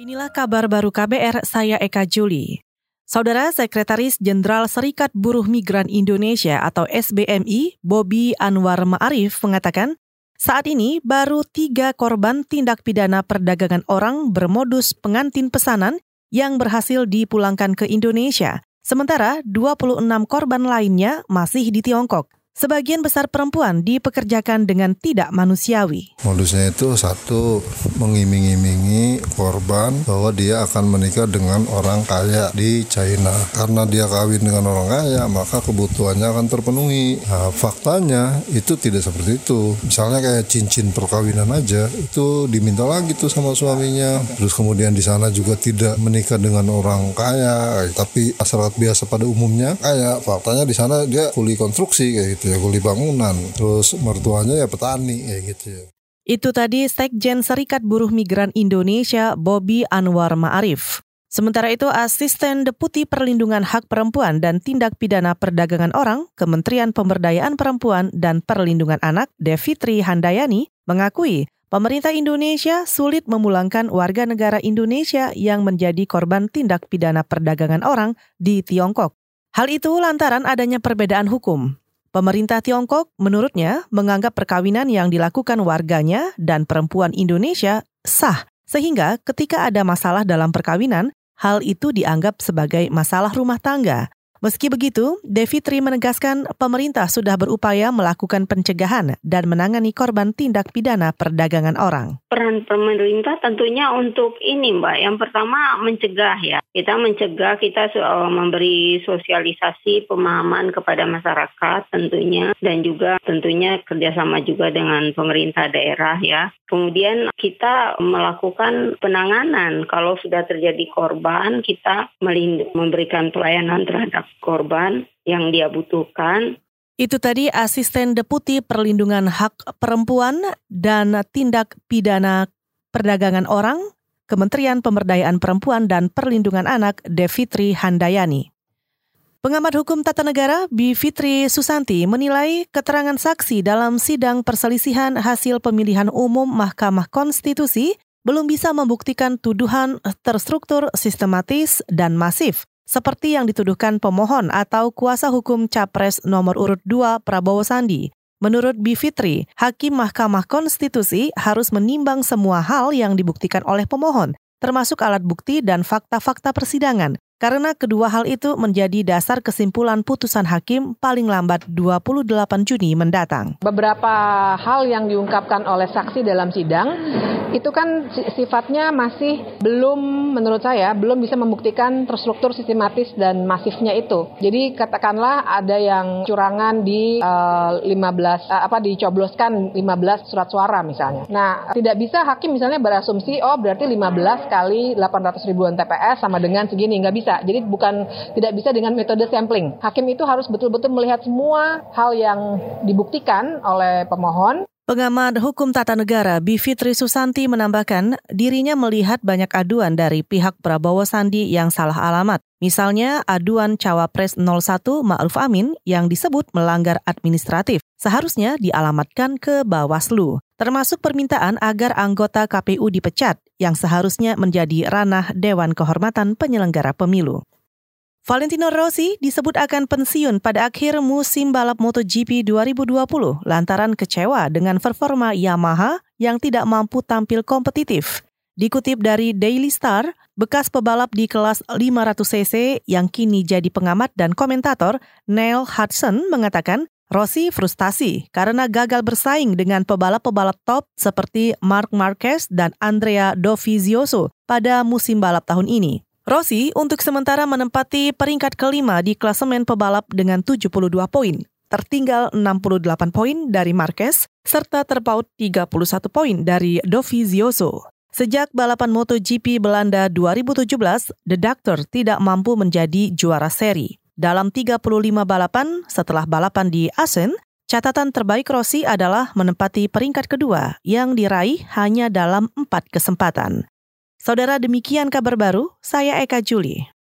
Inilah kabar baru KBR, saya Eka Juli. Saudara Sekretaris Jenderal Serikat Buruh Migran Indonesia atau SBMI, Bobby Anwar Ma'arif mengatakan, saat ini baru 3 korban tindak pidana perdagangan orang bermodus pengantin pesanan yang berhasil dipulangkan ke Indonesia, sementara 26 korban lainnya masih di Tiongkok. Sebagian besar perempuan dipekerjakan dengan tidak manusiawi. Modusnya itu satu, mengiming-imingi korban bahwa dia akan menikah dengan orang kaya di China. Karena dia kawin dengan orang kaya, maka kebutuhannya akan terpenuhi. Nah, faktanya itu tidak seperti itu. Misalnya kayak cincin perkawinan aja, itu diminta lagi tuh sama suaminya. Terus kemudian di sana juga tidak menikah dengan orang kaya, tapi masyarakat biasa pada umumnya kaya. Faktanya di sana dia kuli konstruksi kayak gitu. Ya, kuli bangunan, terus mertuanya ya petani, ya gitu ya. Itu tadi Sekjen Serikat Buruh Migran Indonesia, Bobby Anwar Ma'arif. Sementara itu, Asisten Deputi Perlindungan Hak Perempuan dan Tindak Pidana Perdagangan Orang, Kementerian Pemberdayaan Perempuan dan Perlindungan Anak, Devi Tri Handayani, mengakui pemerintah Indonesia sulit memulangkan warga negara Indonesia yang menjadi korban tindak pidana perdagangan orang di Tiongkok. Hal itu lantaran adanya perbedaan hukum. Pemerintah Tiongkok, menurutnya, menganggap perkawinan yang dilakukan warganya dan perempuan Indonesia sah, sehingga ketika ada masalah dalam perkawinan, hal itu dianggap sebagai masalah rumah tangga. Meski begitu, Devi Tri menegaskan pemerintah sudah berupaya melakukan pencegahan dan menangani korban tindak pidana perdagangan orang. Peran pemerintah tentunya untuk ini, Mbak. Yang pertama mencegah ya. Kita memberi sosialisasi pemahaman kepada masyarakat tentunya, dan juga tentunya kerjasama juga dengan pemerintah daerah ya. Kemudian kita melakukan penanganan kalau sudah terjadi korban, kita memberikan pelayanan terhadap korban yang dia butuhkan. Itu tadi Asisten Deputi Perlindungan Hak Perempuan dan Tindak Pidana Perdagangan Orang, Kementerian Pemberdayaan Perempuan dan Perlindungan Anak, Devi Tri Handayani. Pengamat hukum tata negara Bivitri Susanti menilai keterangan saksi dalam sidang perselisihan hasil pemilihan umum Mahkamah Konstitusi belum bisa membuktikan tuduhan terstruktur, sistematis, dan masif seperti yang dituduhkan pemohon atau kuasa hukum Capres nomor urut 2 Prabowo-Sandi. Menurut Bivitri, Hakim Mahkamah Konstitusi harus menimbang semua hal yang dibuktikan oleh pemohon, termasuk alat bukti dan fakta-fakta persidangan, karena kedua hal itu menjadi dasar kesimpulan putusan hakim paling lambat 28 Juni mendatang. Beberapa hal yang diungkapkan oleh saksi dalam sidang, itu kan sifatnya masih belum, menurut saya, belum bisa membuktikan terstruktur, sistematis, dan masifnya itu. Jadi katakanlah ada yang curangan dicobloskan 15 surat suara misalnya. Nah, tidak bisa hakim misalnya berasumsi, oh berarti 15 kali 800 ribuan TPS sama dengan segini, nggak bisa. Jadi tidak bisa dengan metode sampling. Hakim itu harus betul-betul melihat semua hal yang dibuktikan oleh pemohon. Pengamat hukum tata negara Bivitri Susanti menambahkan dirinya melihat banyak aduan dari pihak Prabowo-Sandi yang salah alamat. Misalnya aduan Cawapres 01 Ma'ruf Amin yang disebut melanggar administratif seharusnya dialamatkan ke Bawaslu. Termasuk permintaan agar anggota KPU dipecat yang seharusnya menjadi ranah Dewan Kehormatan Penyelenggara Pemilu. Valentino Rossi disebut akan pensiun pada akhir musim balap MotoGP 2020 lantaran kecewa dengan performa Yamaha yang tidak mampu tampil kompetitif. Dikutip dari Daily Star, bekas pebalap di kelas 500cc yang kini jadi pengamat dan komentator, Neil Hudson mengatakan Rossi frustasi karena gagal bersaing dengan pebalap-pebalap top seperti Marc Marquez dan Andrea Dovizioso pada musim balap tahun ini. Rossi untuk sementara menempati peringkat kelima di klasemen pebalap dengan 72 poin, tertinggal 68 poin dari Marquez, serta terpaut 31 poin dari Dovizioso. Sejak balapan MotoGP Belanda 2017, The Doctor tidak mampu menjadi juara seri. Dalam 35 balapan setelah balapan di Assen, catatan terbaik Rossi adalah menempati peringkat kedua yang diraih hanya dalam 4 kesempatan. Saudara, demikian kabar baru, saya Eka Juli.